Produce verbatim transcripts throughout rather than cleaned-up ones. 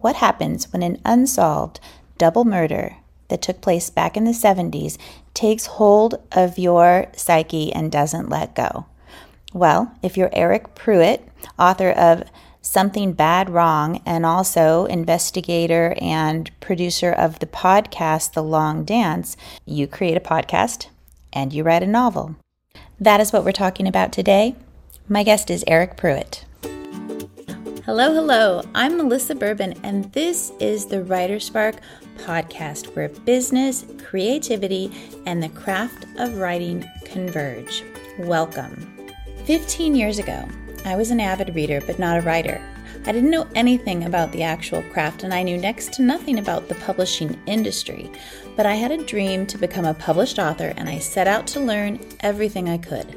what happens when an unsolved double murder that took place back in the seventies takes hold of your psyche and doesn't let go? Well, if you're Eryk Pruitt, author of Something Bad Wrong, and also investigator and producer of the podcast The Long Dance, you create a podcast and you write a novel. That is what we're talking about today. My guest is Eryk Pruitt. Hello, hello. I'm Melissa Bourbon, and this is the WriterSpark Podcast, where business, creativity, and the craft of writing converge. Welcome. Fifteen years ago, I was an avid reader, but not a writer. I didn't know anything about the actual craft, and I knew next to nothing about the publishing industry. But I had a dream to become a published author, and I set out to learn everything I could.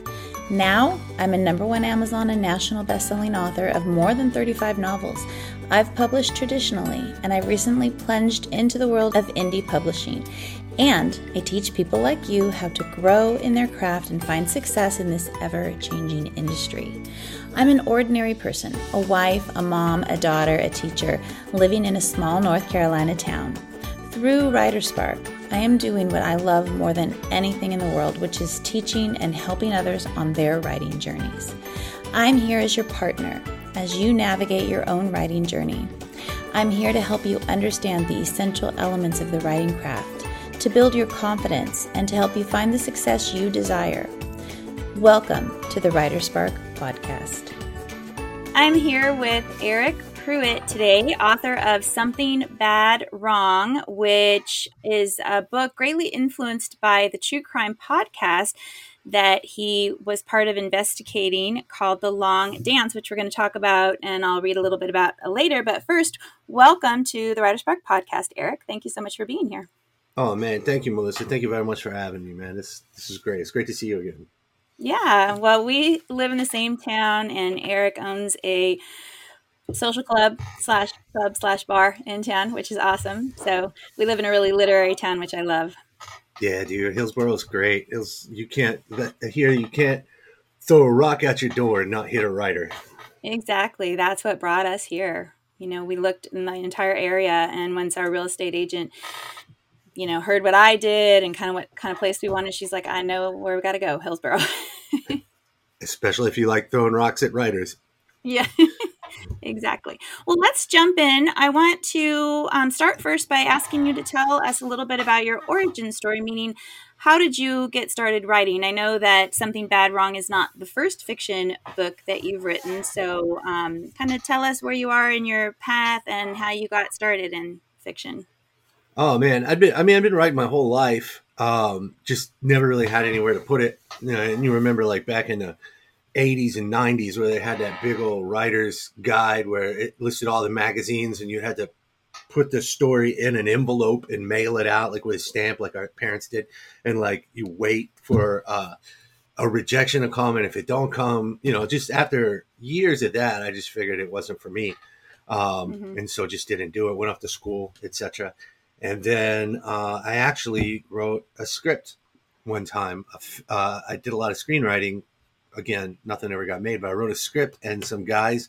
Now, I'm a number one Amazon and national best-selling author of more than thirty-five novels. I've published traditionally, and I recently plunged into the world of indie publishing. And I teach people like you how to grow in their craft and find success in this ever-changing industry. I'm an ordinary person, a wife, a mom, a daughter, a teacher, living in a small North Carolina town. Through WriterSpark, I am doing what I love more than anything in the world, which is teaching and helping others on their writing journeys. I'm here as your partner as you navigate your own writing journey. I'm here to help you understand the essential elements of the writing craft, to build your confidence, and to help you find the success you desire. Welcome to the WriterSpark Podcast. I'm here with Eryk Pruitt today, author of Something Bad Wrong, which is a book greatly influenced by the true crime podcast that he was part of investigating called The Long Dance, which we're going to talk about and I'll read a little bit about later. But first, welcome to the WriterSpark Podcast, Eryk. Thank you so much for being here. Oh, man. Thank you, Melissa. Thank you very much for having me, man. This, this is great. It's great to see you again. Yeah. Well, we live in the same town, and Eryk owns a social club slash club slash bar in town, which is awesome. So we live in a really literary town, which I love. Yeah, dude, Hillsborough is great. It's, you can't here you can't throw a rock out your door and not hit a writer. Exactly. That's what brought us here. You know, we looked in the entire area, and once our real estate agent, you know, heard what I did and kind of what kind of place we wanted, she's like, "I know where we got to go, Hillsborough." Especially if you like throwing rocks at writers. Yeah. Exactly. Well, let's jump in. I want to um, start first by asking you to tell us a little bit about your origin story, meaning how did you get started writing? I know that Something Bad Wrong is not the first fiction book that you've written, so um, kind of tell us where you are in your path and how you got started in fiction. Oh, man. I've been, I mean, I've been writing my whole life, um, just never really had anywhere to put it. You know, and you remember, like, back in the eighties and nineties where they had that big old writer's guide where it listed all the magazines, and you had to put the story in an envelope and mail it out, like with a stamp, like our parents did. And like, you wait for uh, a rejection to come. And if it don't come, you know, just after years of that, I just figured it wasn't for me. Um, mm-hmm. And so just didn't do it, went off to school, et cetera. And then uh, I actually wrote a script one time. Uh, I did a lot of screenwriting. Again, nothing ever got made, but I wrote a script, and some guys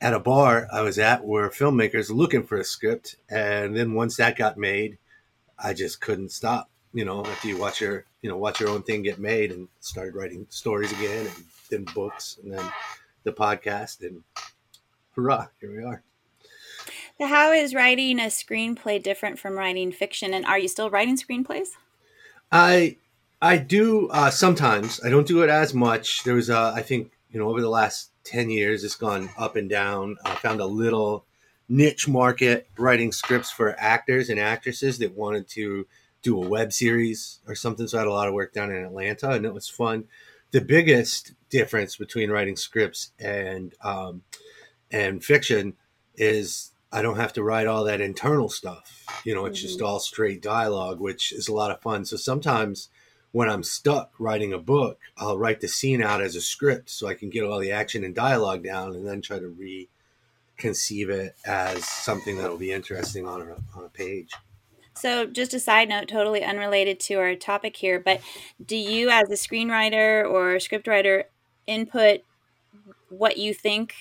at a bar I was at were filmmakers looking for a script. And then once that got made, I just couldn't stop, you know, after you watch your, you know, watch your own thing get made, and started writing stories again, and then books, and then the podcast, and hurrah, here we are. So how is writing a screenplay different from writing fiction? And are you still writing screenplays? I, I do uh, sometimes. I don't do it as much. There was, uh, I think, you know, over the last ten years, it's gone up and down. I found a little niche market writing scripts for actors and actresses that wanted to do a web series or something. So I had a lot of work down in Atlanta, and it was fun. The biggest difference between writing scripts and um, and fiction is I don't have to write all that internal stuff. You know, it's mm-hmm. just all straight dialogue, which is a lot of fun. So sometimes when I'm stuck writing a book, I'll write the scene out as a script so I can get all the action and dialogue down, and then try to reconceive it as something that'll be interesting on a, on a page. So just a side note, totally unrelated to our topic here, but do you as a screenwriter or scriptwriter input what you think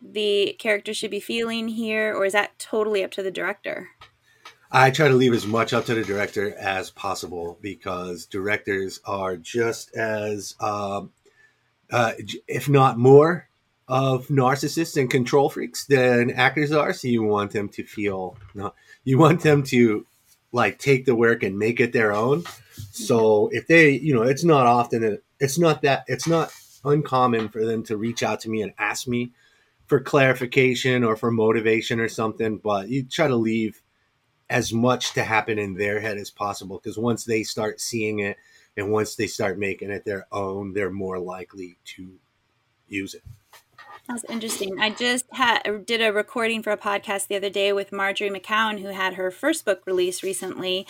the character should be feeling here, or is that totally up to the director? I try to leave as much up to the director as possible, because directors are just as, um, uh, if not more, of narcissists and control freaks than actors are. So you want them to feel, no, you want them to like take the work and make it their own. So if they, you know, it's not often, it's not that, it's not uncommon for them to reach out to me and ask me for clarification or for motivation or something, but you try to leave as much to happen in their head as possible, because once they start seeing it and once they start making it their own, they're more likely to use it. That's interesting. I just had, did a recording for a podcast the other day with Marjorie McCown, who had her first book released recently.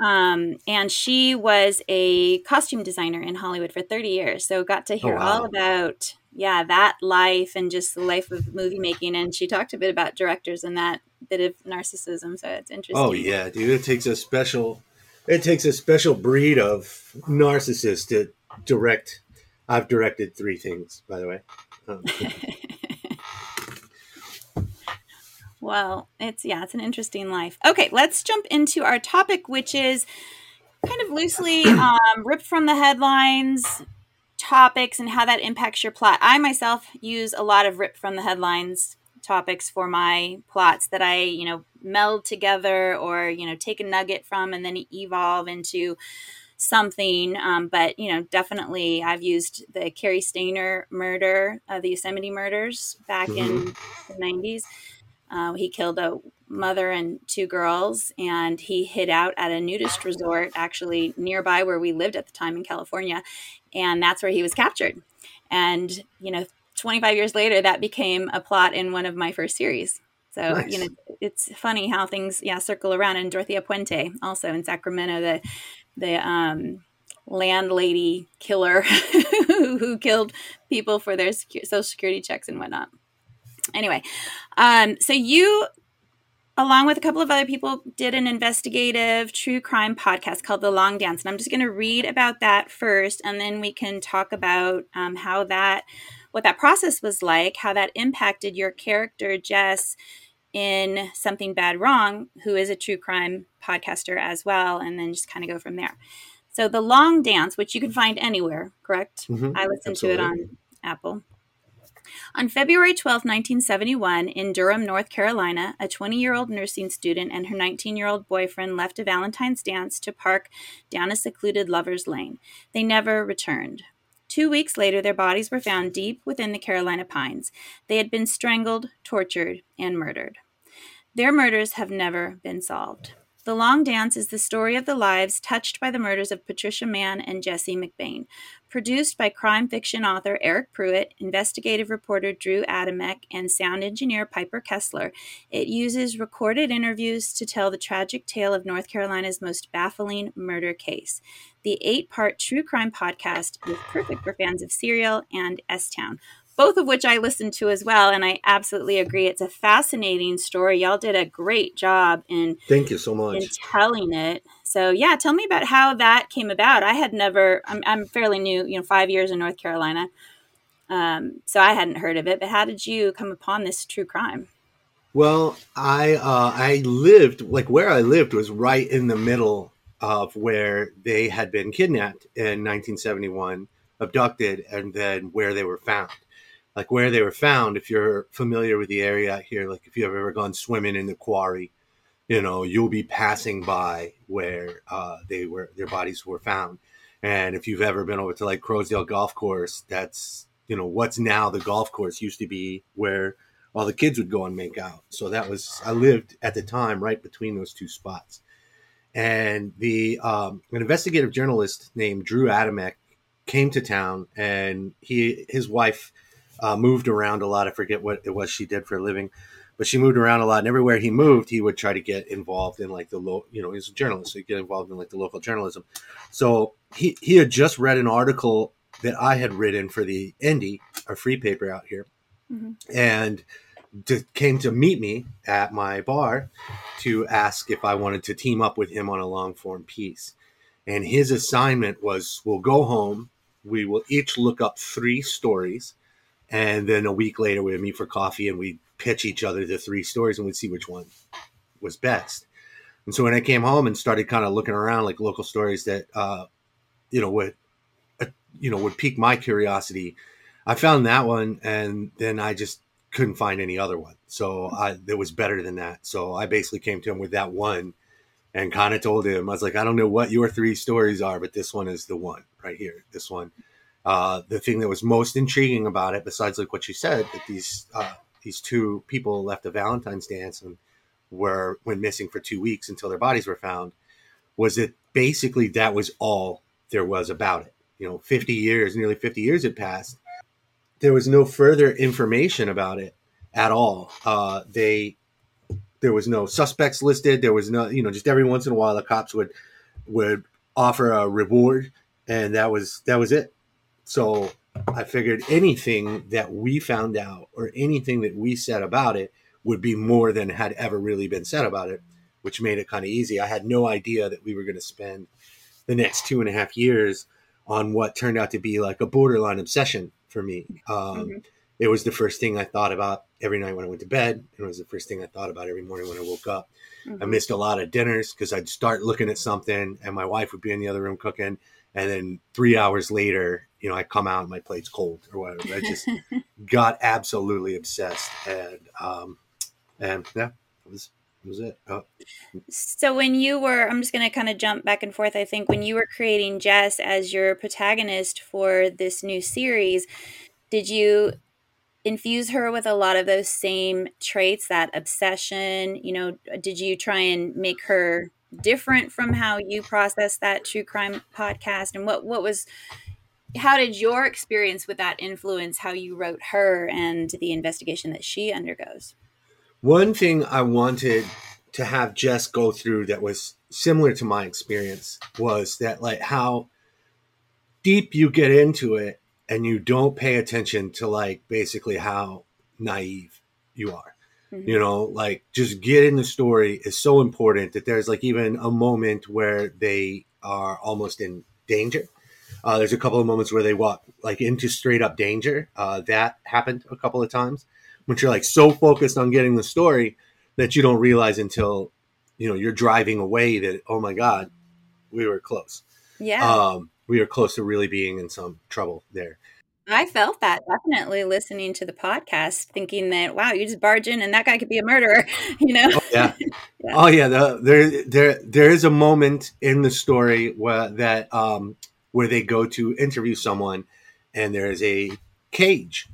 Um, and she was a costume designer in Hollywood for thirty years. So got to hear oh, wow. all about, yeah, that life and just the life of movie making. And she talked a bit about directors and that bit of narcissism. So it's interesting. Oh yeah, dude, it takes a special, it takes a special breed of narcissist to direct. I've directed three things, by the way. Um, well, it's, yeah, it's an interesting life. Okay. Let's jump into our topic, which is kind of loosely um, ripped from the headlines topics and how that impacts your plot. I myself use a lot of ripped from the headlines topics for my plots that I, you know, meld together or, you know, take a nugget from and then evolve into something. Um, but, you know, definitely I've used the Cary Stayner murder, uh, the Yosemite murders back mm-hmm. in the nineties. Uh, he killed a mother and two girls, and he hid out at a nudist resort actually nearby where we lived at the time in California. And that's where he was captured. And, you know, twenty-five years later, that became a plot in one of my first series. So, nice. You know, it's funny how things, yeah, circle around. And Dorothea Puente also in Sacramento, the the um, landlady killer who killed people for their secu- social security checks and whatnot. Anyway, um, so you, along with a couple of other people, did an investigative true crime podcast called The Long Dance. And I'm just going to read about that first, and then we can talk about um, how that, what that process was like, how that impacted your character, Jess, in Something Bad Wrong, who is a true crime podcaster as well, and then just kind of go from there. So The Long Dance, which you can find anywhere, correct? Mm-hmm. I listened Absolutely. to it on Apple. On February twelfth, nineteen seventy-one, in Durham, North Carolina, a twenty-year-old nursing student and her nineteen-year-old boyfriend left a Valentine's dance to park down a secluded lover's lane. They never returned. Two weeks later, their bodies were found deep within the Carolina pines. They had been strangled, tortured, and murdered. Their murders have never been solved. The Long Dance is the story of the lives touched by the murders of Patricia Mann and Jesse McBain. Produced by crime fiction author Eryk Pruitt, investigative reporter Drew Adamek, and sound engineer Piper Kessler, it uses recorded interviews to tell the tragic tale of North Carolina's most baffling murder case. The eight-part true crime podcast is perfect for fans of Serial and S-Town, both of which I listened to as well, and I absolutely agree. It's a fascinating story. Y'all did a great job in thank you so much in telling it. So yeah, tell me about how that came about. I had never. I'm, I'm fairly new, you know, five years in North Carolina, um, so I hadn't heard of it. But how did you come upon this true crime? Well, I uh, I lived like where I lived was right in the middle of where they had been kidnapped in nineteen seventy-one, abducted, and then where they were found. Like where they were found, if you're familiar with the area out here, like if you've ever gone swimming in the quarry, you know, you'll be passing by where uh, they were, their bodies were found. And if you've ever been over to like Crowsdale Golf Course, that's, you know, what's now the golf course used to be where all the kids would go and make out. So that was, I lived at the time right between those two spots. And the um, an investigative journalist named Drew Adamek came to town, and he his wife Uh, moved around a lot. I forget what it was she did for a living, but she moved around a lot. And everywhere he moved, he would try to get involved in like the local, you know, he's a journalist, so he'd get involved in like the local journalism. So he, he had just read an article that I had written for the Indy, a free paper out here, mm-hmm. and d- came to meet me at my bar to ask if I wanted to team up with him on a long form piece. And his assignment was, we'll go home, we will each look up three stories, And then a week later, we would meet for coffee and we'd pitch each other the three stories and we'd see which one was best. And so when I came home and started kind of looking around, like local stories that, uh, you know, would, uh, you know, would pique my curiosity, I found that one. And then I just couldn't find any other one. So I, it was better than that. So I basically came to him with that one and kind of told him, I was like, I don't know what your three stories are, but this one is the one right here. This one, uh, the thing that was most intriguing about it, besides like what you said, that these, uh, these two people left a Valentine's dance and were went missing for two weeks until their bodies were found, was that basically that was all there was about it. You know, fifty years, nearly fifty years had passed. There was no further information about it at all. Uh, they, there was no suspects listed. There was no, you know, just every once in a while the cops would, would offer a reward, and that was, that was it. So I figured anything that we found out or anything that we said about it would be more than had ever really been said about it, which made it kind of easy. I had no idea that we were going to spend the next two and a half years on what turned out to be like a borderline obsession for me. Um, mm-hmm. It was the first thing I thought about every night when I went to bed. It was the first thing I thought about every morning when I woke up. Mm-hmm. I missed a lot of dinners because I'd start looking at something and my wife would be in the other room cooking. And then three hours later, you know, I come out and my plate's cold or whatever. I just got absolutely obsessed. And, um, and yeah, that was, that was it. Oh. So when you were, I'm just going to kind of jump back and forth. I think when you were creating Jess as your protagonist for this new series, did you infuse her with a lot of those same traits, that obsession? You know, did you try and make her different from how you process that true crime podcast? And what, what was, how did your experience with that influence how you wrote her and the investigation that she undergoes? One thing I wanted to have Jess go through that was similar to my experience was that, like, how deep you get into it and you don't pay attention to, like, basically how naive you are. Mm-hmm. You know, like, just getting the story is so important that there's, like, even a moment where they are almost in danger. Uh, there's a couple of moments where they walk, like, into straight up danger. Uh, that happened a couple of times. But you're like so focused on getting the story that you don't realize until, you know, you're driving away that, oh my God, we were close. Yeah. Um, we were close to really being in some trouble there. I felt that definitely listening to the podcast, thinking that, wow, you just barge in and that guy could be a murderer, you know? Oh, yeah. yeah. Oh yeah. The, there, there, there is a moment in the story where that, um, where they go to interview someone and there is a cage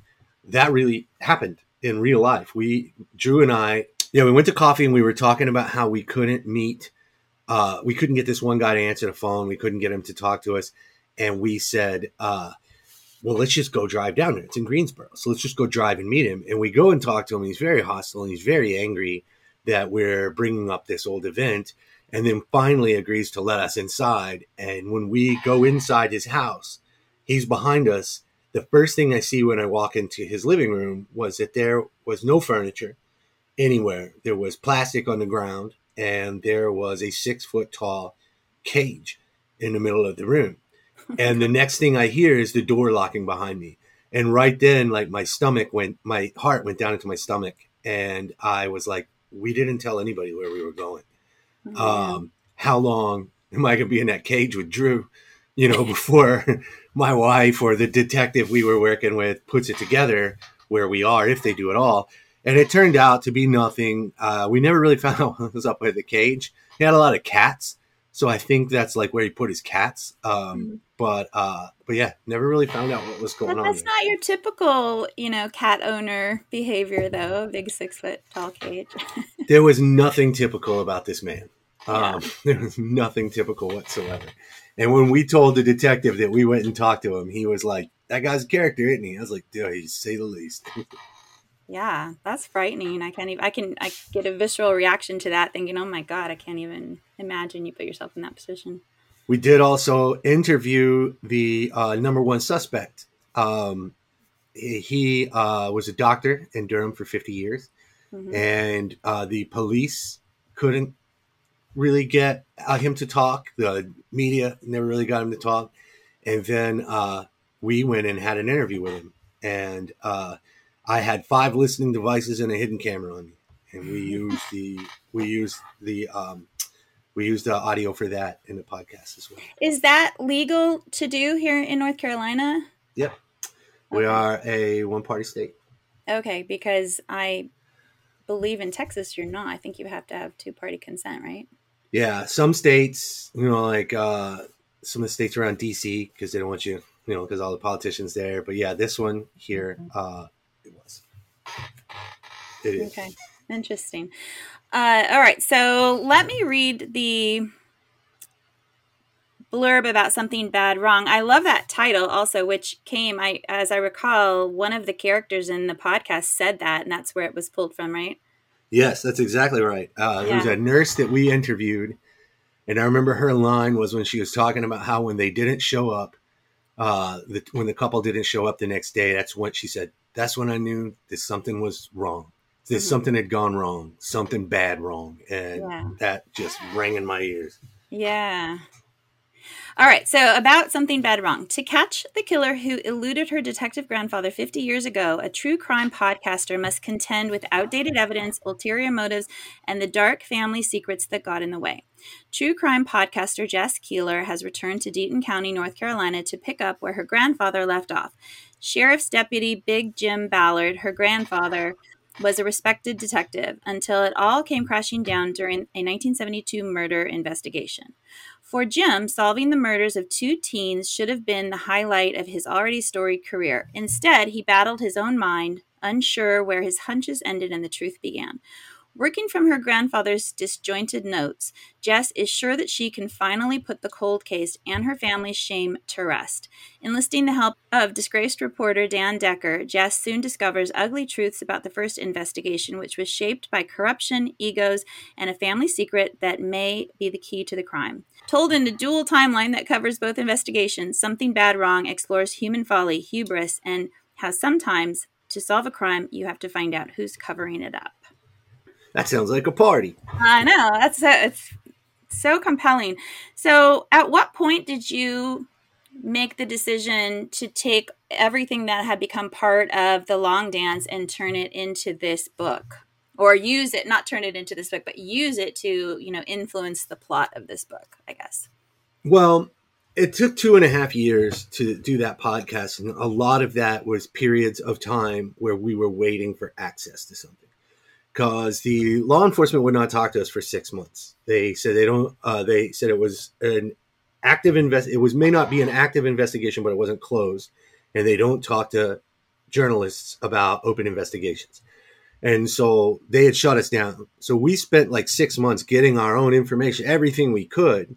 that really happened. In real life, we, Drew and I, yeah, we went to coffee and we were talking about how we couldn't meet. Uh, we couldn't get this one guy to answer the phone. We couldn't get him to talk to us. And we said, uh, well, let's just go drive down there. It's in Greensboro. So let's just go drive and meet him. And we go and talk to him. He's very hostile and he's very angry that we're bringing up this old event. And then finally agrees to let us inside. And when we go inside his house, he's behind us. The first thing I see when I walk into his living room was that there was no furniture anywhere. There was plastic on the ground, and there was a six-foot-tall cage in the middle of the room. And the next thing I hear is the door locking behind me. And right then, like, my stomach went, my heart went down into my stomach, and I was like, we didn't tell anybody where we were going. Mm-hmm. Um, how long am I going to be in that cage with Drew? You know, before my wife or the detective we were working with puts it together where we are, if they do at all. And it turned out to be nothing. Uh, we never really found out what was up with the cage. He had a lot of cats. So I think that's like where he put his cats. Um, but uh, but yeah, never really found out what was going but on. That's there. Not your typical, you know, cat owner behavior, though. Big six foot tall cage. There was nothing typical about this man. Yeah. Um, there was nothing typical whatsoever. And when we told the detective that we went and talked to him, he was like, that guy's a character, isn't he? I was like, dude, you say the least. Yeah, that's frightening. I can't even, I can, I get a visceral reaction to that thinking, oh my God, I can't even imagine you put yourself in that position. We did also interview the uh, number one suspect. Um, he uh, was a doctor in Durham for fifty years. Mm-hmm. And uh, the police couldn't really get uh, him to talk. The media never really got him to talk. And then uh, we went and had an interview with him and uh, I had five listening devices and a hidden camera on me, and we used the we used the um, we used the audio for that in the podcast as well. Is that legal to do here in North Carolina? Yeah, we are a one-party state. Okay, because I believe in Texas you're not. I think you have to have two-party consent, right? Yeah, some states, you know, like uh, some of the states around D C, because they don't want you, you know, because all the politicians there. But yeah, this one here, uh, it was. It is. Okay, interesting. Uh, all right, so let me read the blurb about Something Bad Wrong. I love that title also, which came, I as I recall, one of the characters in the podcast said that, and that's where it was pulled from, right? Yes, that's exactly right. Uh, yeah. It was a nurse that we interviewed, and I remember her line was when she was talking about how when they didn't show up, uh, the, when the couple didn't show up the next day, that's when she said, that's when I knew that something was wrong. That mm-hmm. something had gone wrong, something bad wrong. And yeah. that just rang in my ears. Yeah. All right, so about Something Bad Wrong. To catch the killer who eluded her detective grandfather fifty years ago, a true crime podcaster must contend with outdated evidence, ulterior motives, and the dark family secrets that got in the way. True crime podcaster Jess Keeler has returned to Deaton County, North Carolina, to pick up where her grandfather left off. Sheriff's Deputy Big Jim Ballard, her grandfather, was a respected detective until it all came crashing down during a nineteen seventy-two murder investigation. For Jim, solving the murders of two teens should have been the highlight of his already storied career. Instead, he battled his own mind, unsure where his hunches ended and the truth began. Working from her grandfather's disjointed notes, Jess is sure that she can finally put the cold case and her family's shame to rest. Enlisting the help of disgraced reporter Dan Decker, Jess soon discovers ugly truths about the first investigation, which was shaped by corruption, egos, and a family secret that may be the key to the crime. Told in a dual timeline that covers both investigations, Something Bad Wrong explores human folly, hubris, and how sometimes, to solve a crime, you have to find out who's covering it up. That sounds like a party. I know. That's so, it's so compelling. So at what point did you make the decision to take everything that had become part of The Long Dance and turn it into this book? Or use it, not turn it into this book, but use it to, you know, influence the plot of this book, I guess. Well, it took two and a half years to do that podcast. And a lot of that was periods of time where we were waiting for access to something. Because the law enforcement would not talk to us for six months. They said they don't. Uh, they said it was an active invest. It was may not be an active investigation, but it wasn't closed. And they don't talk to journalists about open investigations. And so they had shut us down. So we spent like six months getting our own information, everything we could,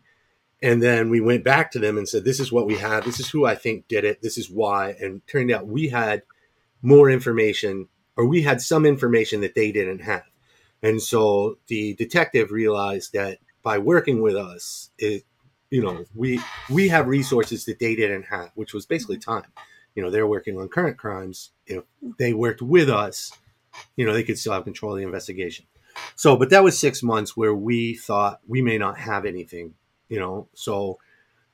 and then we went back to them and said, "This is what we have. This is who I think did it. This is why." And turned out we had more information. Or we had some information that they didn't have. And so the detective realized that by working with us, it, you know, we we have resources that they didn't have, which was basically time. You know, they're working on current crimes. If they worked with us, you know, they could still have control of the investigation. So, but that was six months where we thought we may not have anything, you know, so...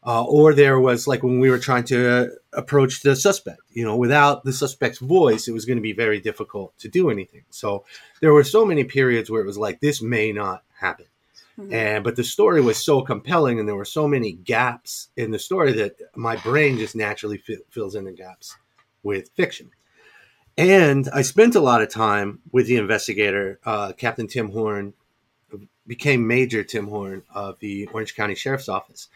Uh, or there was like when we were trying to approach the suspect, you know, without the suspect's voice, it was going to be very difficult to do anything. So there were so many periods where it was like, this may not happen. Mm-hmm. And but the story was so compelling and there were so many gaps in the story that my brain just naturally f- fills in the gaps with fiction. And I spent a lot of time with the investigator, uh, Captain Tim Horn, became Major Tim Horn of the Orange County Sheriff's Office.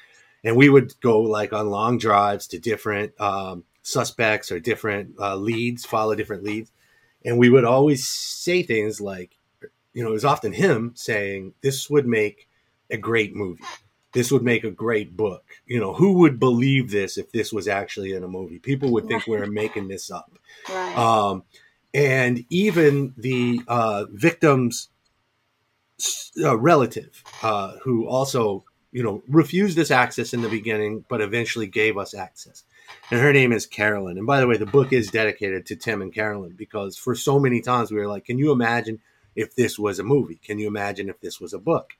And we would go like on long drives to different um, suspects or different uh, leads, follow different leads. And we would always say things like, you know, it was often him saying, this would make a great movie. This would make a great book. You know, who would believe this if this was actually in a movie? People would think we're making this up. Right. Um, and even the uh, victim's uh, relative uh, who also... you know, refused us access in the beginning, but eventually gave us access. And her name is Carolyn. And by the way, the book is dedicated to Tim and Carolyn because for so many times we were like, can you imagine if this was a movie? Can you imagine if this was a book?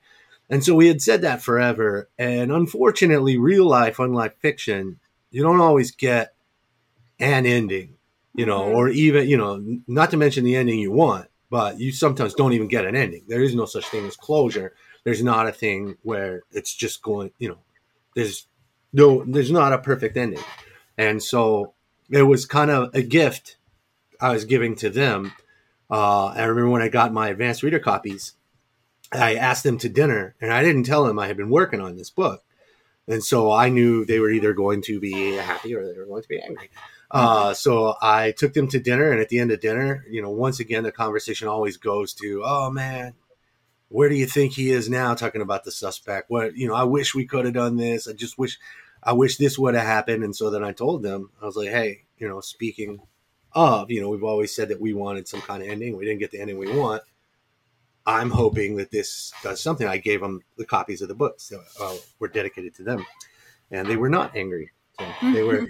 And so we had said that forever. And unfortunately, real life, unlike fiction, you don't always get an ending you know, or even, you know, not to mention the ending you want, but you sometimes don't even get an ending. There is no such thing as closure. There's not a thing where it's just going, you know, there's no, there's not a perfect ending. And so it was kind of a gift I was giving to them. Uh, I remember when I got my advanced reader copies, I asked them to dinner, and I didn't tell them I had been working on this book. And so I knew they were either going to be happy or they were going to be angry. Uh, so I took them to dinner, and at the end of dinner, you know, once again, the conversation always goes to, oh, man, where do you think he is now, talking about the suspect? What, you know, I wish we could have done this. I just wish, I wish this would have happened. And so then I told them, I was like, hey, you know, speaking of, you know, we've always said that we wanted some kind of ending. We didn't get the ending we want. I'm hoping that this does something. I gave them the copies of the books that uh, were dedicated to them, and they were not angry. So they were.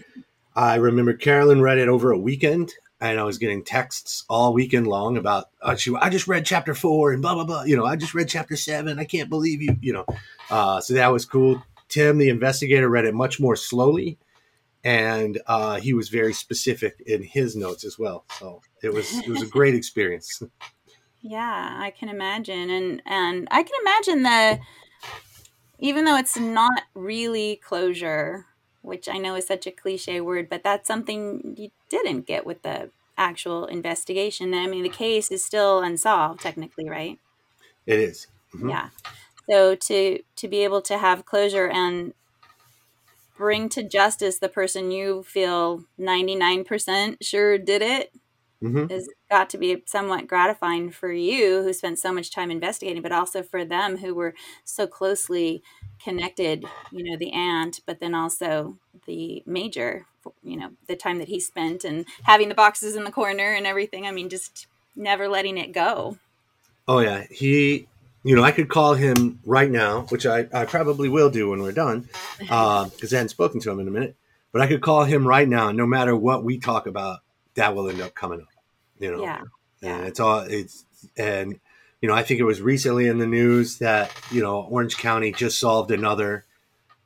I remember Carolyn read it over a weekend, and I was getting texts all weekend long about, oh, she, I just read chapter four and blah, blah, blah. You know, I just read chapter seven. I can't believe you, you know. Uh, so that was cool. Tim, the investigator, read it much more slowly, and uh, he was very specific in his notes as well. So it was it was a great experience. Yeah, I can imagine. And and I can imagine that even though it's not really closure, which I know is such a cliche word, but that's something you didn't get with the actual investigation. I mean, the case is still unsolved technically, right? It is. Mm-hmm. Yeah. So to to be able to have closure and bring to justice the person you feel ninety-nine percent sure did it, mm-hmm. has got to be somewhat gratifying for you who spent so much time investigating, but also for them who were so closely connected, you know, the aunt, but then also the major, you know, the time that he spent and having the boxes in the corner and everything. I mean, just never letting it go. Oh, yeah. He, you know, I could call him right now, which I, I probably will do when we're done, because uh, I hadn't spoken to him in a minute, but I could call him right now. And no matter what we talk about, that will end up coming up, you know, yeah, and yeah. it's all it's, and, you know, I think it was recently in the news that, you know, Orange County just solved another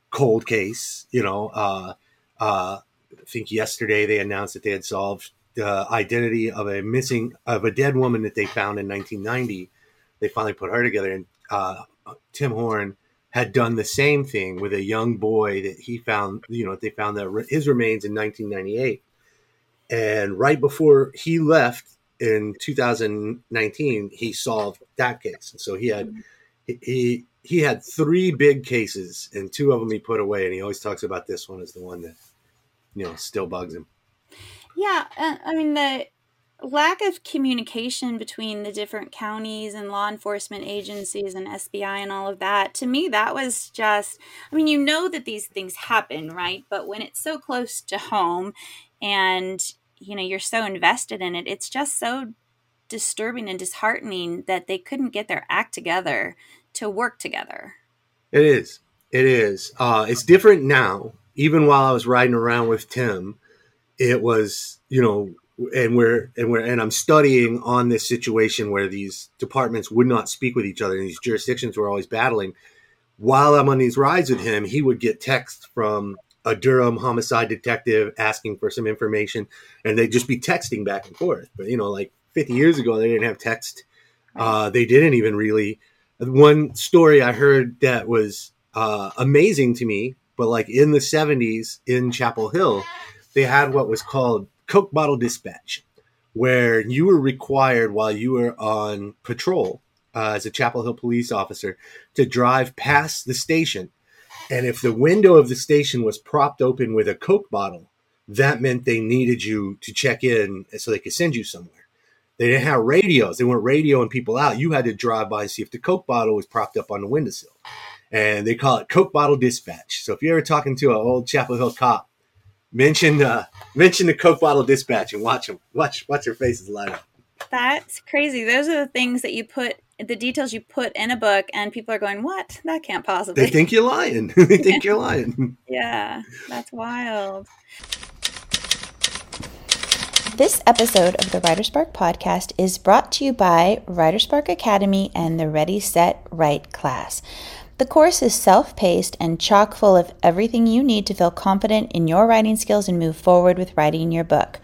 cold case, you know, uh, uh, I think yesterday they announced that they had solved the identity of a missing of a dead woman that they found in nineteen ninety. They finally put her together, and uh, Tim Horn had done the same thing with a young boy that he found, you know, they found that his remains in nineteen ninety-eight. And right before he left in two thousand nineteen, he solved that case. And so he had he he had three big cases, and two of them he put away. And he always talks about this one as the one that, you know, still bugs him. Yeah, I mean, the lack of communication between the different counties and law enforcement agencies and S B I and all of that, to me, that was just, I mean, you know that these things happen, right? But when it's so close to home, and, you know, you're so invested in it, it's just so disturbing and disheartening that they couldn't get their act together to work together. It is. It is. Uh, it's different now. Even while I was riding around with Tim, it was, you know, and we're, and we're, and I'm studying on this situation where these departments would not speak with each other, and these jurisdictions were always battling. While I'm on these rides with him, he would get texts from a Durham homicide detective asking for some information, and they'd just be texting back and forth. But, you know, like fifty years ago, they didn't have text. Uh, they didn't even really. One story I heard that was uh, amazing to me, but like in the seventies in Chapel Hill, they had what was called Coke bottle dispatch, where you were required while you were on patrol uh, as a Chapel Hill police officer to drive past the station. And if the window of the station was propped open with a Coke bottle, that meant they needed you to check in so they could send you somewhere. They didn't have radios. They weren't radioing people out. You had to drive by and see if the Coke bottle was propped up on the windowsill. And they call it Coke bottle dispatch. So if you're ever talking to an old Chapel Hill cop, mention uh, mention the Coke bottle dispatch and watch them. Watch, watch their faces light up. That's crazy. Those are the things that you put, the details you put in a book, and people are going, what? That can't possibly. They think you're lying. They think you're lying. Yeah, that's wild. This episode of the WriterSpark podcast is brought to you by WriterSpark Academy and the Ready, Set, Write class. The course is self-paced and chock full of everything you need to feel confident in your writing skills and move forward with writing your book.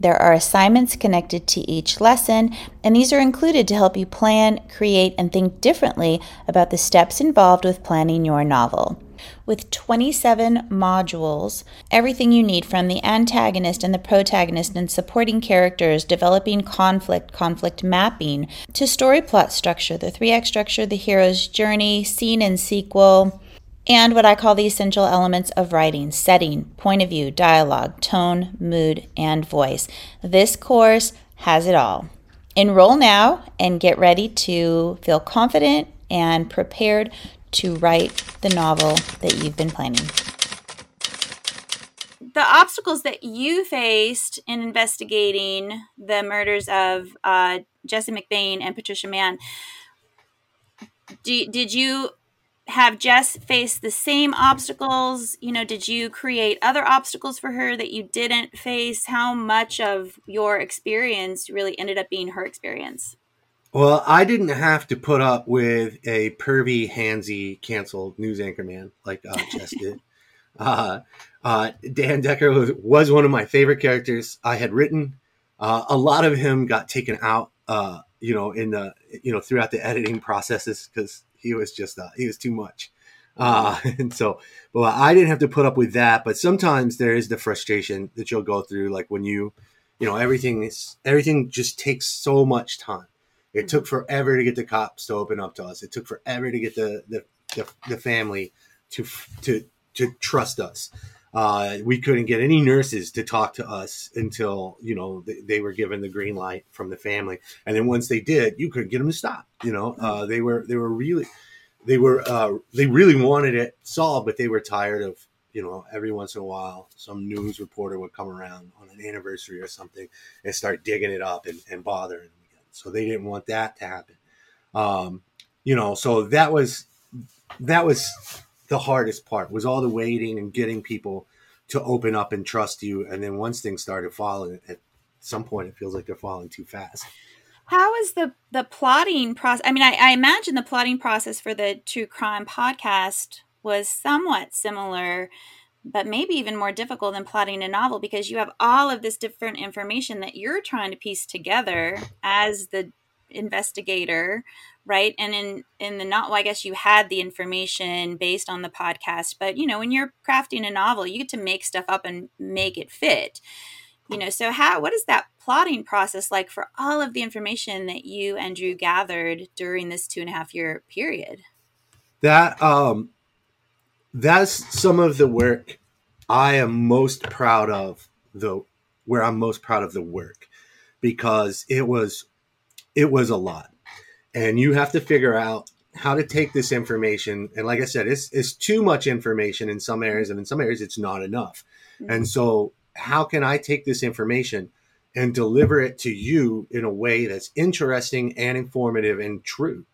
There are assignments connected to each lesson, and these are included to help you plan, create, and think differently about the steps involved with planning your novel. With twenty-seven modules, everything you need from the antagonist and the protagonist and supporting characters, developing conflict, conflict mapping, to story plot structure, the three act structure, the hero's journey, scene and sequel, and what I call the essential elements of writing: setting, point of view, dialogue, tone, mood, and voice. This course has it all. Enroll now and get ready to feel confident and prepared to write the novel that you've been planning. The obstacles that you faced in investigating the murders of uh, Jesse McBain and Patricia Mann, do, did you... have Jess face the same obstacles? You know, did you create other obstacles for her that you didn't face? How much of your experience really ended up being her experience? Well, I didn't have to put up with a pervy, handsy, canceled news anchor man like uh, Jess did. Uh, uh, Dan Decker was, was one of my favorite characters I had written. Uh, a lot of him got taken out, uh, you know, in the, you know, throughout the editing processes because he was just, uh, he was too much. Uh, and so, well, I didn't have to put up with that, but sometimes there is the frustration that you'll go through. Like when you, you know, everything is, everything just takes so much time. It took forever to get the cops to open up to us. It took forever to get the, the, the, the family to, to, to trust us. Uh, we couldn't get any nurses to talk to us until, you know, th- they were given the green light from the family. And then once they did, you couldn't get them to stop. You know, uh, they were they were really they were uh, they really wanted it solved, but they were tired of, you know, every once in a while, some news reporter would come around on an anniversary or something and start digging it up and, and bothering them again. So they didn't want that to happen. Um, you know, so that was that was. The hardest part was all the waiting and getting people to open up and trust you. And then once things started falling, at some point, it feels like they're falling too fast. How is the, the plotting process? I mean, I, I imagine the plotting process for the True Crime podcast was somewhat similar, but maybe even more difficult than plotting a novel because you have all of this different information that you're trying to piece together as the investigator, right? And in in the novel, well, I guess you had the information based on the podcast, but you know, when you're crafting a novel, you get to make stuff up and make it fit, you know. So how, what is that plotting process like for all of the information that you and Drew gathered during this two and a half year period? That um that's some of the work I am most proud of, the where I'm most proud of the work, because it was It was a lot, and you have to figure out how to take this information. And like I said, it's, it's too much information in some areas, and in some areas it's not enough. Mm-hmm. And so how can I take this information and deliver it to you in a way that's interesting and informative and true,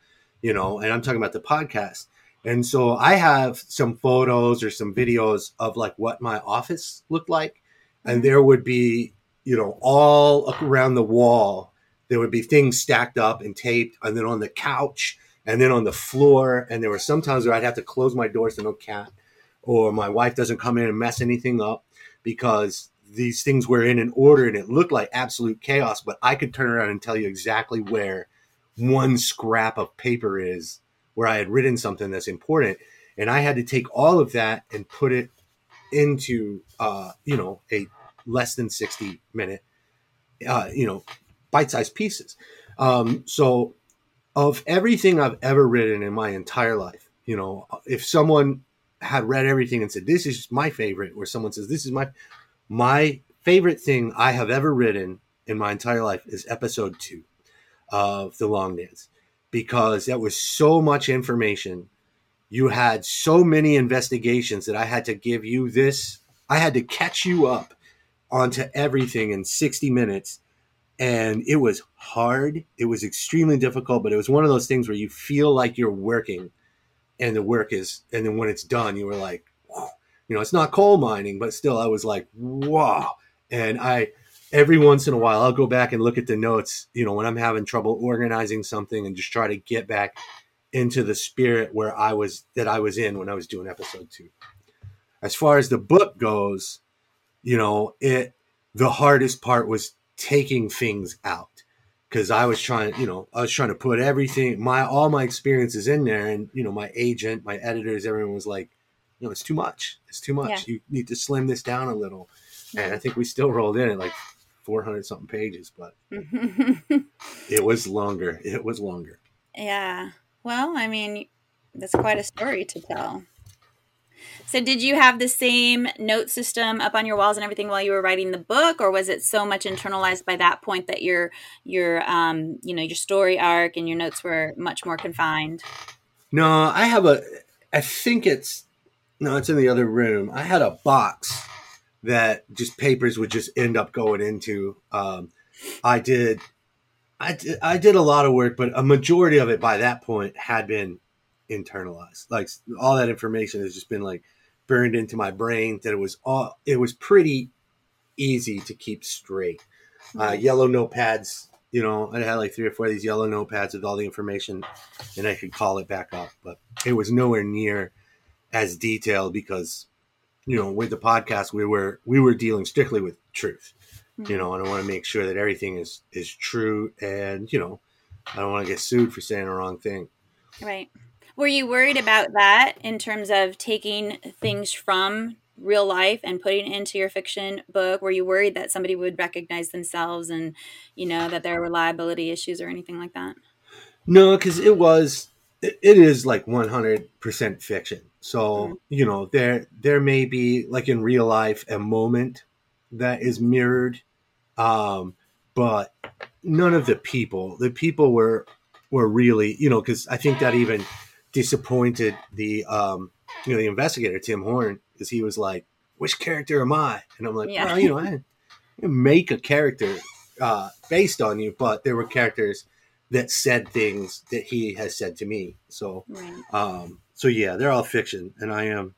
you know, and I'm talking about the podcast. And so I have some photos or some videos of like what my office looked like. And there would be, you know, all around the wall, there would be things stacked up and taped, and then on the couch, and then on the floor. And there were some times where I'd have to close my door so no cat or my wife doesn't come in and mess anything up, because these things were in an order and it looked like absolute chaos. But I could turn around and tell you exactly where one scrap of paper is, where I had written something that's important. And I had to take all of that and put it into, uh, you know, a less than sixty minute, uh, you know, bite-sized pieces. Um, so of everything I've ever written in my entire life, you know, if someone had read everything and said, this is my favorite, or someone says, this is my, my favorite thing I have ever written in my entire life is episode two of The Long Dance, because that was so much information. You had so many investigations that I had to give you this. I had to catch you up onto everything in sixty minutes. And it was hard. It was extremely difficult, but it was one of those things where you feel like you're working and the work is, and then when it's done, you were like, whoa. You know, it's not coal mining, but still I was like, wow. And I, every once in a while, I'll go back and look at the notes, you know, when I'm having trouble organizing something and just try to get back into the spirit where I was, that I was in when I was doing episode two. As far as the book goes, you know, it, the hardest part was taking things out. Cause I was trying, you know, I was trying to put everything, my, all my experiences in there. And, you know, my agent, my editors, everyone was like, you know, it's too much. It's too much. Yeah. You need to slim this down a little. And I think we still rolled in at like four hundred something pages, but it was longer. It was longer. Yeah. Well, I mean, that's quite a story to tell. So did you have the same note system up on your walls and everything while you were writing the book, or was it so much internalized by that point that your your um you know your story arc and your notes were much more confined? No, I have a I think it's no, it's in the other room. I had a box that just papers would just end up going into. Um, I did I did, I did a lot of work, but a majority of it by that point had been internalized. Like all that information has just been like burned into my brain, that it was all it was pretty easy to keep straight. Uh yellow notepads, you know, I had like three or four of these yellow notepads with all the information, and I could call it back up, but it was nowhere near as detailed because, you know, with the podcast we were we were dealing strictly with truth. Mm-hmm. You know, and I want to make sure that everything is is true, and you know, I don't want to get sued for saying the wrong thing. Right. Were you worried about that in terms of taking things from real life and putting it into your fiction book? Were you worried that somebody would recognize themselves and, you know, that there were liability issues or anything like that? No, because it was, it is like one hundred percent fiction. So, mm-hmm. you know, there, there may be like in real life a moment that is mirrored, um, but none of the people, the people were, were really, you know, because I think that even disappointed the um you know the investigator Tim Horn, because he was like, which character am I? And I'm like, yeah. well, you know, I didn't make a character uh based on you, but there were characters that said things that he has said to me, so right. um so yeah, they're all fiction, and I am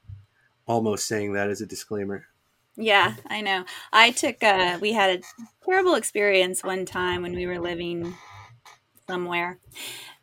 almost saying that as a disclaimer. Yeah, I know. I took uh we had a terrible experience one time when we were living somewhere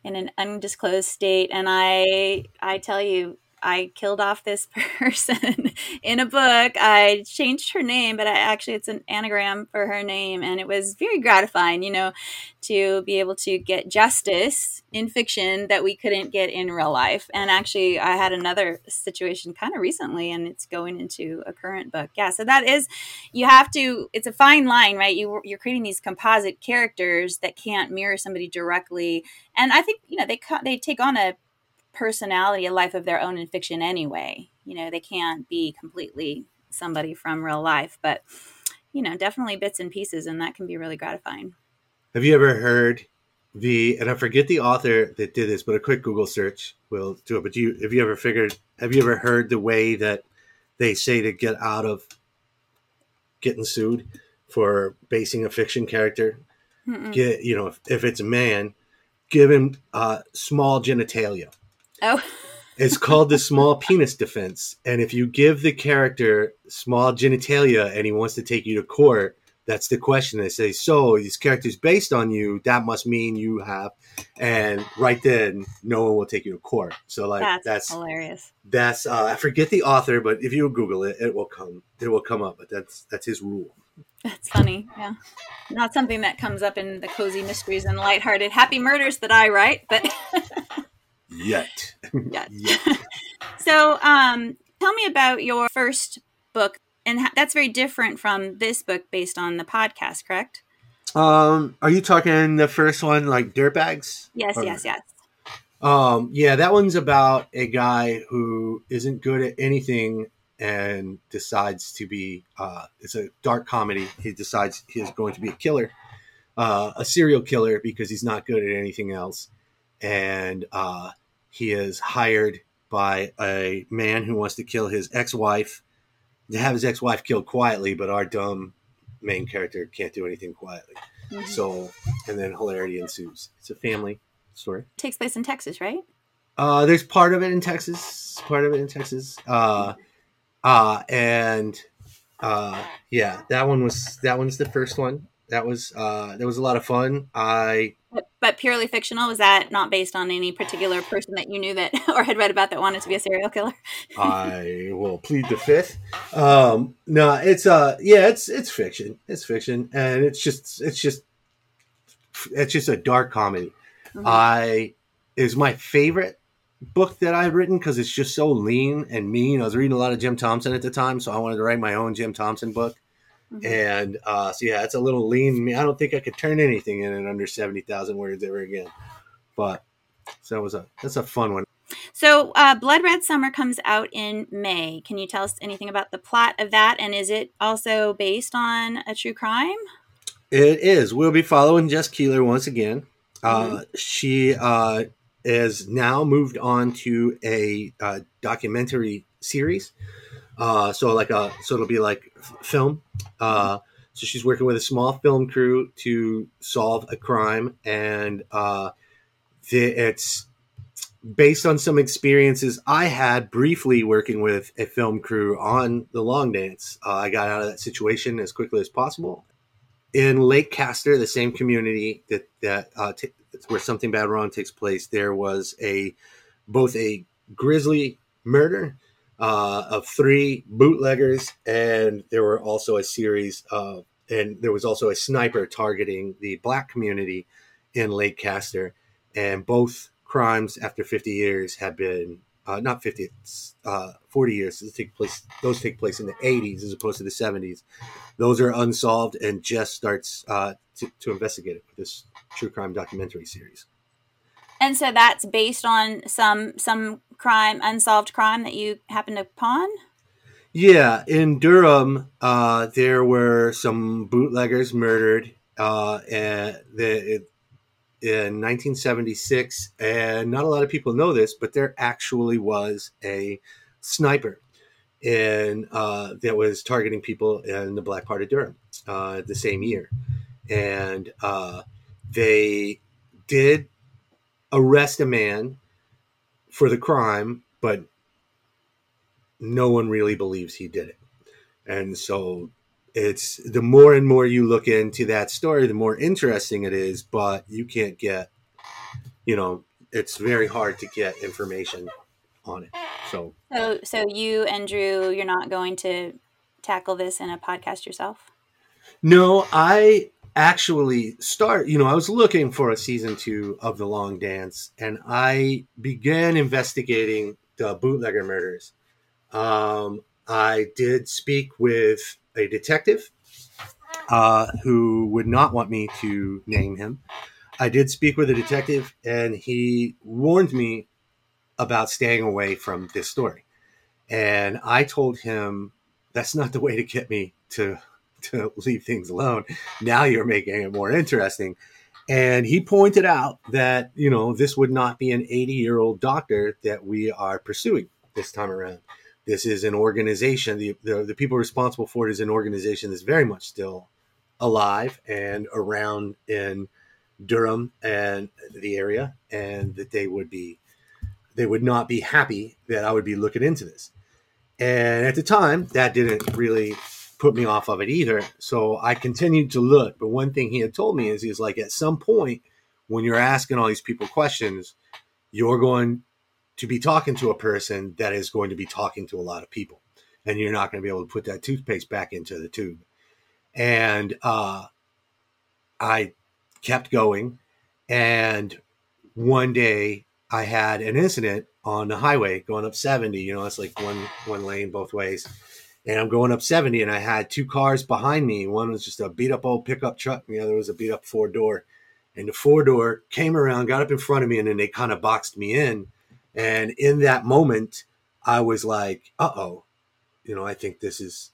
in an undisclosed state, and I I tell you, I killed off this person in a book. I changed her name, but I actually it's an anagram for her name, and it was very gratifying, you know, to be able to get justice in fiction that we couldn't get in real life. And actually I had another situation kind of recently, and it's going into a current book. Yeah, so that is, you have to, it's a fine line, right? You, you're creating these composite characters that can't mirror somebody directly. And I think, you know, they they take on a personality, a life of their own in fiction anyway. You know, they can't be completely somebody from real life, but, you know, definitely bits and pieces, and that can be really gratifying. Have you ever heard the, and I forget the author that did this, but a quick Google search will do it. But do you, have you ever figured, have you ever heard the way that they say to get out of getting sued for basing a fiction character? Mm-mm. Get, you know, if, if it's a man, give him uh, small genitalia. Oh. It's called the small penis defense. And if you give the character small genitalia and he wants to take you to court, that's the question. They say, so this character's based on you, that must mean you have, and right then no one will take you to court. So like that's, that's hilarious. That's uh, I forget the author, but if you Google it, it will come it will come up. But that's that's his rule. That's funny. Yeah. Not something that comes up in the cozy mysteries and lighthearted happy murders that I write, but Yet. Yet. Yet. So um, tell me about your first book. And that's very different from this book based on the podcast, correct? Um, are you talking the first one, like Dirtbags? Yes, or, yes, yes. Um, yeah, that one's about a guy who isn't good at anything and decides to be, uh, it's a dark comedy. He decides he's going to be a killer, uh, a serial killer, because he's not good at anything else. And uh, he is hired by a man who wants to kill his ex-wife, to have his ex-wife killed quietly, but our dumb main character can't do anything quietly. Mm-hmm. So, and then hilarity ensues. It's a family story. It takes place in Texas, right? Uh, there's part of it in Texas, part of it in Texas. Uh, uh, and uh, yeah, that one was, that one's the first one. That was uh, that was a lot of fun. I but, but purely fictional. Was that not based on any particular person that you knew that or had read about that wanted to be a serial killer? I will plead the fifth. Um, no, it's uh, yeah, it's it's fiction. It's fiction, and it's just it's just it's just a dark comedy. Mm-hmm. I it was my favorite book that I've written because it's just so lean and mean. I was reading a lot of Jim Thompson at the time, so I wanted to write my own Jim Thompson book. And uh, so, yeah, it's a little lean. I don't think I could turn anything in in under seventy thousand words ever again. But so that was a that's a fun one. So uh, Blood Red Summer comes out in May. Can you tell us anything about the plot of that? And is it also based on a true crime? It is. We'll be following Jess Keeler once again. Mm-hmm. Uh, she uh, is now moved on to a uh, documentary series. Uh, so like a, so it'll be like film. Uh, so she's working with a small film crew to solve a crime, and uh, the, it's based on some experiences I had briefly working with a film crew on The Long Dance. Uh, I got out of that situation as quickly as possible in Lake Castor, the same community that that uh, t- where Something Bad Wrong takes place. There was a both a grisly murder. Uh, of three bootleggers, and there were also a series of, and there was also a sniper targeting the black community in Lake Castor, and both crimes after fifty years have been uh, not fifty, uh, forty years. Those take place. Those take place in the eighties as opposed to the seventies. Those are unsolved, and Jess starts uh, to, to investigate it with this true crime documentary series. And so that's based on some some crime, unsolved crime that you happened upon? Yeah. In Durham, uh, there were some bootleggers murdered uh, and the, it, in nineteen seventy-six. And not a lot of people know this, but there actually was a sniper in, uh, that was targeting people in the black part of Durham uh, the same year. And uh, they did arrest a man for the crime, but no one really believes he did it. And so it's the more and more you look into that story, the more interesting it is, but you can't get, you know, it's very hard to get information on it. So, so, so you and Drew, you're not going to tackle this in a podcast yourself? No, I actually start, you know, I was looking for a season two of The Long Dance, and I began investigating the bootlegger murders. Um, I did speak with a detective uh, who would not want me to name him. I did speak with a detective, and he warned me about staying away from this story. And I told him that's not the way to get me to to leave things alone. Now you're making it more interesting. And he pointed out that, you know, this would not be an eighty-year-old doctor that we are pursuing this time around. This is an organization, the, the, the people responsible for it is an organization that's very much still alive and around in Durham and the area, and that they would be, they would not be happy that I would be looking into this. And at the time, that didn't really put me off of it either. So I continued to look. But one thing he had told me is he's like, at some point when you're asking all these people questions, you're going to be talking to a person that is going to be talking to a lot of people, and you're not going to be able to put that toothpaste back into the tube. And uh, I kept going. And one day I had an incident on the highway going up seventy, you know, it's like one, one lane both ways. And I'm going up seventy, and I had two cars behind me. One was just a beat-up old pickup truck, and the other was a beat-up four-door. And the four-door came around, got up in front of me, and then they kind of boxed me in. And in that moment, I was like, "Uh-oh, you know, I think this is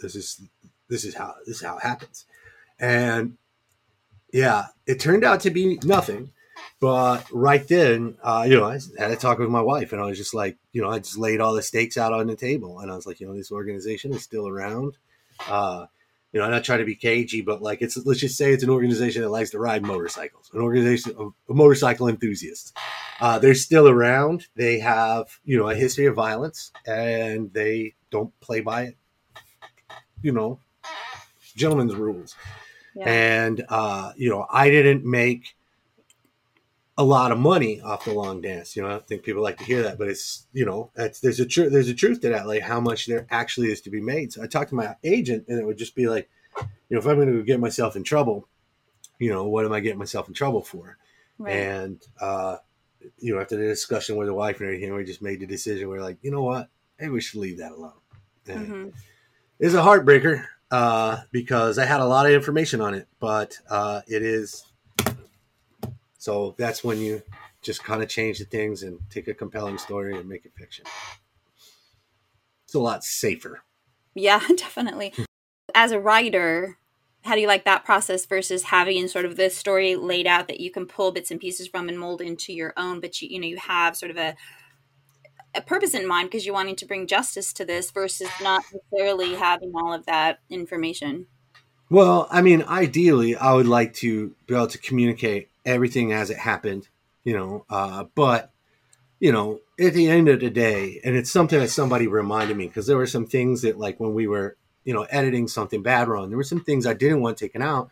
this is this is how this is how it happens." And yeah, it turned out to be nothing. But right then, uh, you know, I had a talk with my wife, and I was just like, you know, I just laid all the stakes out on the table. And I was like, you know, this organization is still around. Uh, you know, I'm not trying to be cagey, but like, it's, let's just say it's an organization that likes to ride motorcycles, an organization of motorcycle enthusiasts. Uh, they're still around. They have, you know, a history of violence, and they don't play by it, you know, gentlemen's rules. Yeah. And, uh, you know, I didn't make a lot of money off The Long Dance. You know, I don't think people like to hear that, but it's, you know, it's, there's a truth, there's a truth to that, like how much there actually is to be made. So I talked to my agent and it would just be like, you know, if I'm going to get myself in trouble, you know, what am I getting myself in trouble for? Right. And, uh, you know, after the discussion with the wife and everything, we just made the decision. We we're like, you know what? Maybe we should leave that alone. And mm-hmm. it's a heartbreaker, uh, because I had a lot of information on it, but, uh, it is, so that's when you just kind of change the things and take a compelling story and make it fiction. It's a lot safer. Yeah, definitely. As a writer, how do you like that process versus having sort of this story laid out that you can pull bits and pieces from and mold into your own, but you, you know, you have sort of a, a purpose in mind because you're wanting to bring justice to this versus not necessarily having all of that information? Well, I mean, ideally, I would like to be able to communicate everything as it happened, you know, uh, but, you know, at the end of the day, and it's something that somebody reminded me, because there were some things that, like, when we were, you know, editing Something Bad Wrong, there were some things I didn't want taken out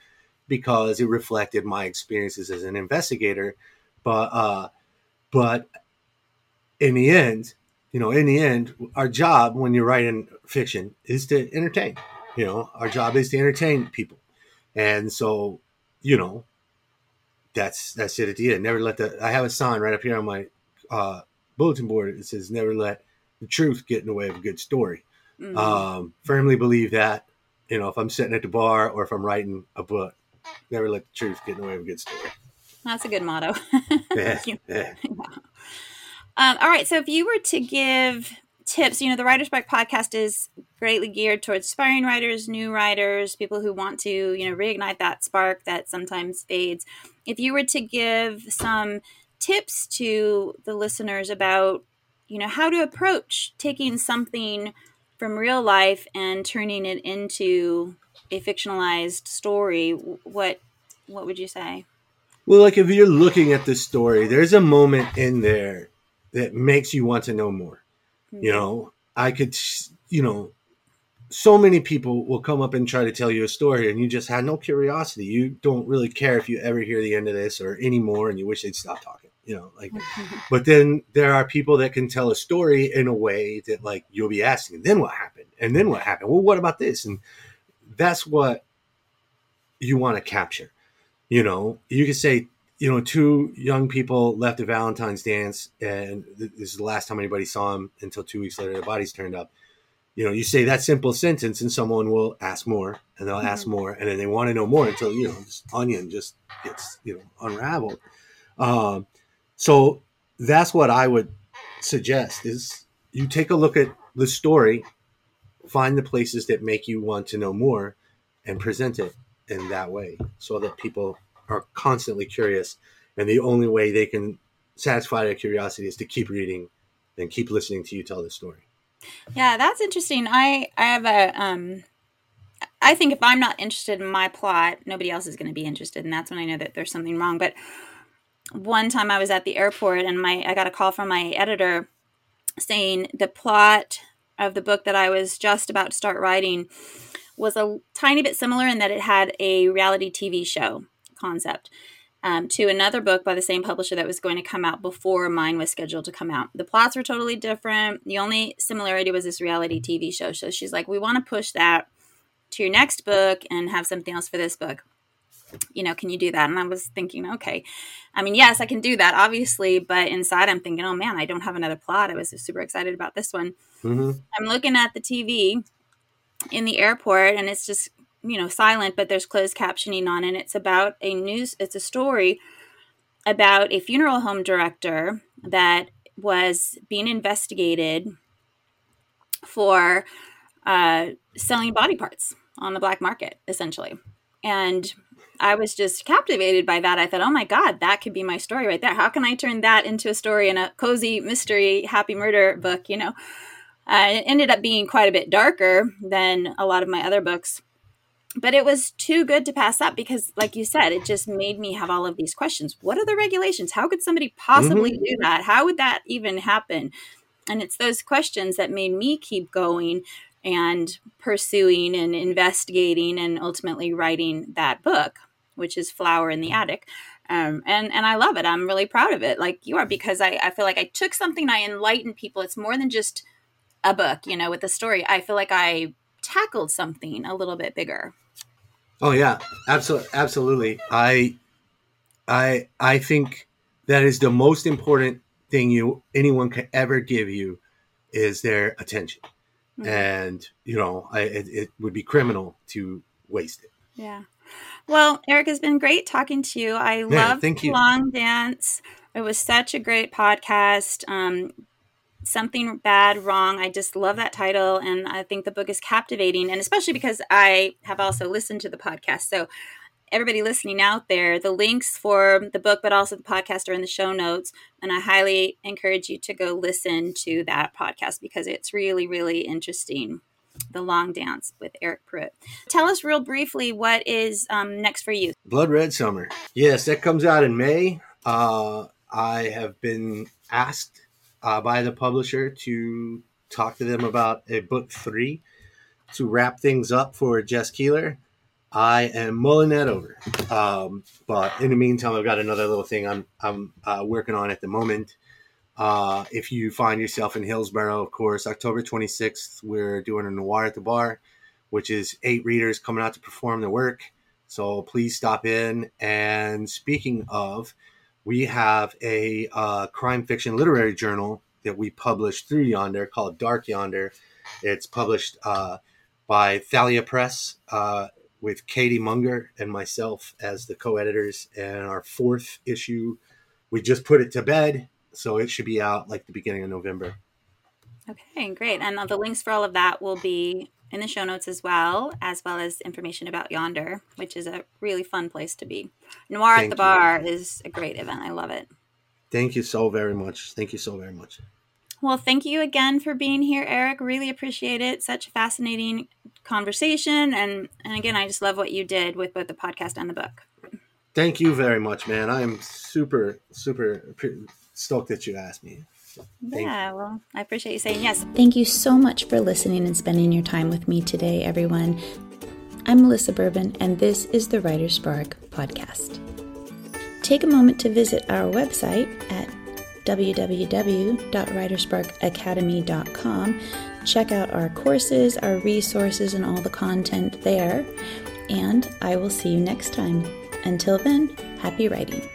because it reflected my experiences as an investigator. But, uh, but in the end, you know, in the end, our job when you're writing fiction is to entertain, you know, our job is to entertain people. And so, you know, That's that's it at the end. Never let the. I have a sign right up here on my uh, bulletin board. It says, "Never let the truth get in the way of a good story." Mm-hmm. Um, firmly believe that. You know, if I'm sitting at the bar or if I'm writing a book, never let the truth get in the way of a good story. That's a good motto. Yeah. Yeah. Um, all right. So, if you were to give tips, you know, the WriterSpark podcast is greatly geared towards aspiring writers, new writers, people who want to, you know, reignite that spark that sometimes fades. If you were to give some tips to the listeners about, you know, how to approach taking something from real life and turning it into a fictionalized story, what what would you say? Well, like if you're looking at this story, there's a moment in there that makes you want to know more. You know, I could, you know, so many people will come up and try to tell you a story and you just had no curiosity. You don't really care if you ever hear the end of this or anymore, and you wish they'd stop talking, you know, like, but then there are people that can tell a story in a way that, like, you'll be asking, then what happened? And then what happened? Well, what about this? And that's what you want to capture. You know, you could say, you know, two young people left a Valentine's dance, and this is the last time anybody saw them until two weeks later, their bodies turned up. You know, you say that simple sentence and someone will ask more, and they'll mm-hmm. ask more, and then they want to know more until, you know, this onion just gets, you know, unraveled. Um, so that's what I would suggest is you take a look at the story, find the places that make you want to know more, and present it in that way so that people are constantly curious, and the only way they can satisfy their curiosity is to keep reading and keep listening to you tell the story. Yeah, that's interesting. I, I have a, um, I think if I'm not interested in my plot, nobody else is going to be interested. And that's when I know that there's something wrong. But one time I was at the airport and my, I got a call from my editor saying the plot of the book that I was just about to start writing was a tiny bit similar in that it had a reality T V show concept um, to another book by the same publisher that was going to come out before mine was scheduled to come out. The plots were totally different. The only similarity was this reality T V show. So she's like, we want to push that to your next book and have something else for this book. You know, can you do that? And I was thinking, okay, I mean, yes, I can do that, obviously. But inside I'm thinking, oh man, I don't have another plot. I was super excited about this one. Mm-hmm. I'm looking at the T V in the airport and it's just, you know, silent, but there's closed captioning on, and it's about a news, it's a story about a funeral home director that was being investigated for uh, selling body parts on the black market, essentially. And I was just captivated by that. I thought, oh my God, that could be my story right there. How can I turn that into a story in a cozy mystery, happy murder book, you know? Uh, it ended up being quite a bit darker than a lot of my other books. But it was too good to pass up because, like you said, it just made me have all of these questions. What are the regulations? How could somebody possibly mm-hmm. do that? How would that even happen? And it's those questions that made me keep going and pursuing and investigating and ultimately writing that book, which is Flour in the Attic. Um, and, and I love it. I'm really proud of it. Like you are, because I, I feel like I took something, I enlightened people. It's more than just a book, you know, with a story. I feel like I tackled something a little bit bigger. Oh yeah, absolutely. Absolutely. I, I, I think that is the most important thing you, anyone can ever give you is their attention. Mm-hmm. And, you know, I, it, it would be criminal to waste it. Yeah. Well, Eryk, it's been great talking to you. I love The Long Dance. It was such a great podcast. Um, Something Bad Wrong. I just love that title. And I think the book is captivating. And especially because I have also listened to the podcast. So everybody listening out there, the links for the book, but also the podcast, are in the show notes. And I highly encourage you to go listen to that podcast because it's really, really interesting. The Long Dance with Eryk Pruitt. Tell us real briefly, what is um, next for you? Blood Red Summer. Yes, that comes out in May. Uh, I have been asked uh, by the publisher to talk to them about a book three to wrap things up for Jess Keeler. I am mulling that over. Um, but in the meantime, I've got another little thing I'm, I'm uh, working on at the moment. Uh, if you find yourself in Hillsborough, of course, October twenty-sixth, we're doing a Noir at the Bar, which is eight readers coming out to perform their work. So please stop in. And speaking of, we have a uh, crime fiction literary journal that we publish through Yonder called Dark Yonder. It's published uh, by Thalia Press uh, with Katie Munger and myself as the co-editors. And our fourth issue, we just put it to bed. So it should be out like the beginning of November. Okay, great. And the links for all of that will be in the show notes as well, as well as information about Yonder, which is a really fun place to be. Noir at the Bar is a great event. I love it. Thank you so very much. Thank you so very much. Well, thank you again for being here, Eryk. Really appreciate it. Such a fascinating conversation. And, and again, I just love what you did with both the podcast and the book. Thank you very much, man. I am super, super pre- stoked that you asked me. Thank yeah, you. Well, I appreciate you saying yes. Thank you so much for listening and spending your time with me today, everyone. I'm Melissa Bourbon, and this is the WriterSpark Podcast. Take a moment to visit our website at w w w dot writer spark academy dot com. Check out our courses, our resources, and all the content there. And I will see you next time. Until then, happy writing.